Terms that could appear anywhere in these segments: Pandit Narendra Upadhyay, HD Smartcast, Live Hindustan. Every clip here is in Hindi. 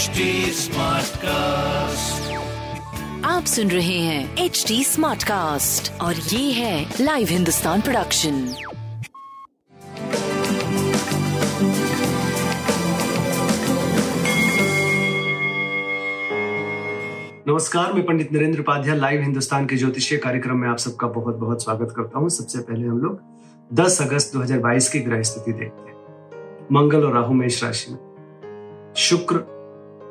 HD Smartcast। आप सुन रहे हैं HD Smartcast और ये है लाइव हिंदुस्तान प्रोडक्शन। नमस्कार, मैं पंडित नरेंद्र उपाध्याय लाइव हिंदुस्तान के ज्योतिषीय कार्यक्रम में आप सबका बहुत बहुत स्वागत करता हूँ। सबसे पहले हम लोग 10 अगस्त 2022 की ग्रह स्थिति देखते हैं। मंगल और राहु मेष राशि में, शुक्र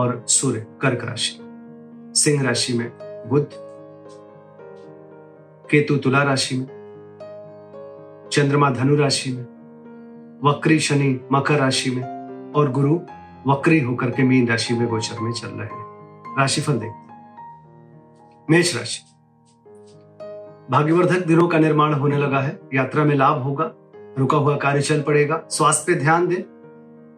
और सूर्य कर्क राशि, सिंह राशि में बुध, केतु तुला राशि में, चंद्रमा धनु राशि में, वक्री शनि मकर राशि में और गुरु वक्री होकर के मीन राशि में गोचर में चल रहे हैं। राशिफल देखते। मेष राशि, भाग्यवर्धक दिनों का निर्माण होने लगा है। यात्रा में लाभ होगा, रुका हुआ कार्य चल पड़ेगा। स्वास्थ्य पे ध्यान दें।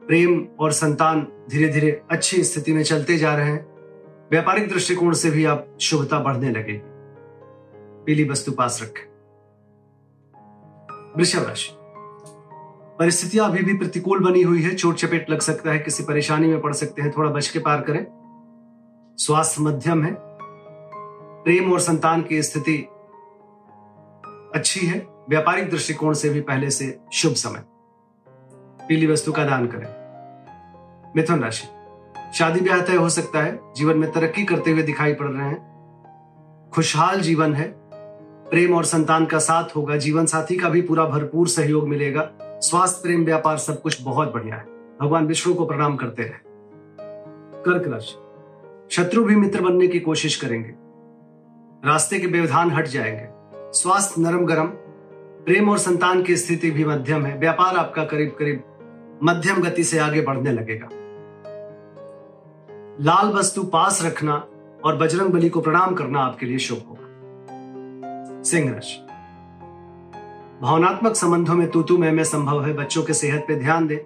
प्रेम और संतान धीरे धीरे अच्छी स्थिति में चलते जा रहे हैं। व्यापारिक दृष्टिकोण से भी आप शुभता बढ़ने लगेगी। पीली वस्तु पास रखें। वृषभ राशि, परिस्थितियां अभी भी प्रतिकूल बनी हुई है। चोट चपेट लग सकता है, किसी परेशानी में पड़ सकते हैं, थोड़ा बच के पार करें। स्वास्थ्य मध्यम है। प्रेम और संतान की स्थिति अच्छी है। व्यापारिक दृष्टिकोण से भी पहले से शुभ समय। पीली वस्तु का दान करें। मिथुन राशि, शादी ब्याह तय हो सकता है। जीवन में तरक्की करते हुए दिखाई पड़ रहे हैं। खुशहाल जीवन है। प्रेम और संतान का साथ होगा। जीवन साथी का भी पूरा भरपूर सहयोग मिलेगा। स्वास्थ्य, प्रेम, व्यापार सब कुछ बहुत बढ़िया है। भगवान विष्णु को प्रणाम करते रहे। कर्क राशि, शत्रु भी मित्र बनने की कोशिश करेंगे। रास्ते के व्यवधान हट जाएंगे। स्वास्थ्य नरम गरम। प्रेम और संतान की स्थिति भी मध्यम है। व्यापार आपका करीब करीब मध्यम गति से आगे बढ़ने लगेगा। लाल वस्तु पास रखना और बजरंग बली को प्रणाम करना आपके लिए शुभ होगा। सिंह राशि, भावनात्मक संबंधों में तूतू मैं संभव है। बच्चों के सेहत पे ध्यान दें।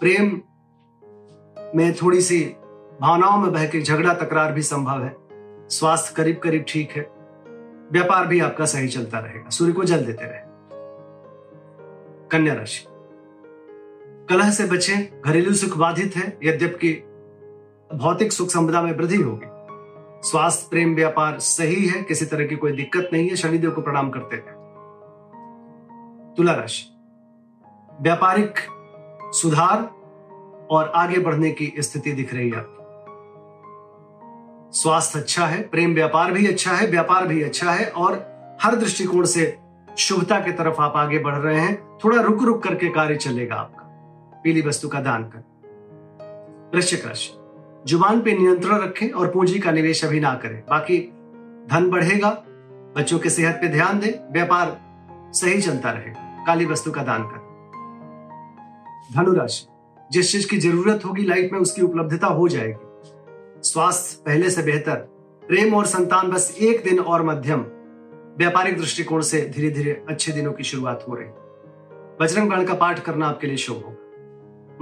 प्रेम में थोड़ी सी भावनाओं में बह के झगड़ा तकरार भी संभव है। स्वास्थ्य करीब करीब ठीक है। व्यापार भी आपका सही चलता रहेगा। सूर्य को जल देते रहे। कन्या राशि, कलह से बचें। घरेलू सुख बाधित है, यद्यपि भौतिक सुख संपदा में वृद्धि होगी। स्वास्थ्य, प्रेम, व्यापार सही है। किसी तरह की कोई दिक्कत नहीं है। शनिदेव को प्रणाम करते हैं। तुला राशि, व्यापारिक सुधार और आगे बढ़ने की स्थिति दिख रही है आपकी। स्वास्थ्य अच्छा है। प्रेम व्यापार भी अच्छा है। व्यापार भी अच्छा है और हर दृष्टिकोण से शुभता की तरफ आप आगे बढ़ रहे हैं। थोड़ा रुक रुक करके कार्य चलेगा आपका। पीली वस्तु का दान करें। वृश्चिक राशि, जुबान पे नियंत्रण रखें और पूंजी का निवेश अभी ना करें। बाकी धन बढ़ेगा। बच्चों के सेहत पे ध्यान दें। व्यापार सही चलता रहेगा। काली वस्तु का दान करें। धनु राशि, जिस चीज की जरूरत होगी लाइफ में उसकी उपलब्धता हो जाएगी। स्वास्थ्य पहले से बेहतर। प्रेम और संतान बस एक दिन और मध्यम। व्यापारिक दृष्टिकोण से धीरे धीरे अच्छे दिनों की शुरुआत हो रही। बजरंग बाण का पाठ करना आपके लिए शुभ होगा।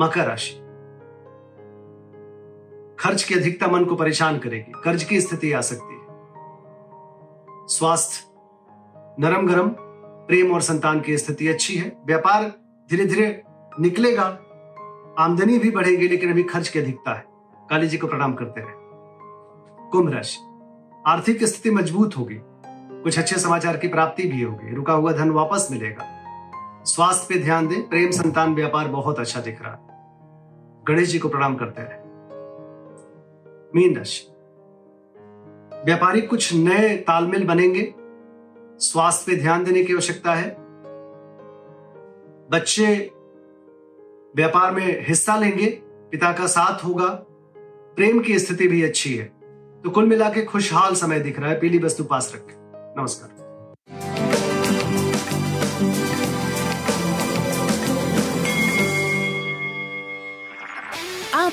मकर राशि, खर्च की अधिकता मन को परेशान करेगी। कर्ज की स्थिति आ सकती है। स्वास्थ्य नरम गरम। प्रेम और संतान की स्थिति अच्छी है। व्यापार धीरे धीरे निकलेगा। आमदनी भी बढ़ेगी, लेकिन अभी खर्च की अधिकता है। काली जी को प्रणाम करते रहे। कुंभ राशि, आर्थिक स्थिति मजबूत होगी। कुछ अच्छे समाचार की प्राप्ति भी होगी। रुका हुआ धन वापस मिलेगा। स्वास्थ्य पे ध्यान दें। प्रेम, संतान, व्यापार बहुत अच्छा दिख रहा है। गणेश जी को प्रणाम करते रहे। मीन राशि, व्यापारी कुछ नए तालमेल बनेंगे। स्वास्थ्य पे ध्यान देने की आवश्यकता है। बच्चे व्यापार में हिस्सा लेंगे। पिता का साथ होगा। प्रेम की स्थिति भी अच्छी है। तो कुल मिला के खुशहाल समय दिख रहा है। पीली वस्तु पास रखें। नमस्कार। आप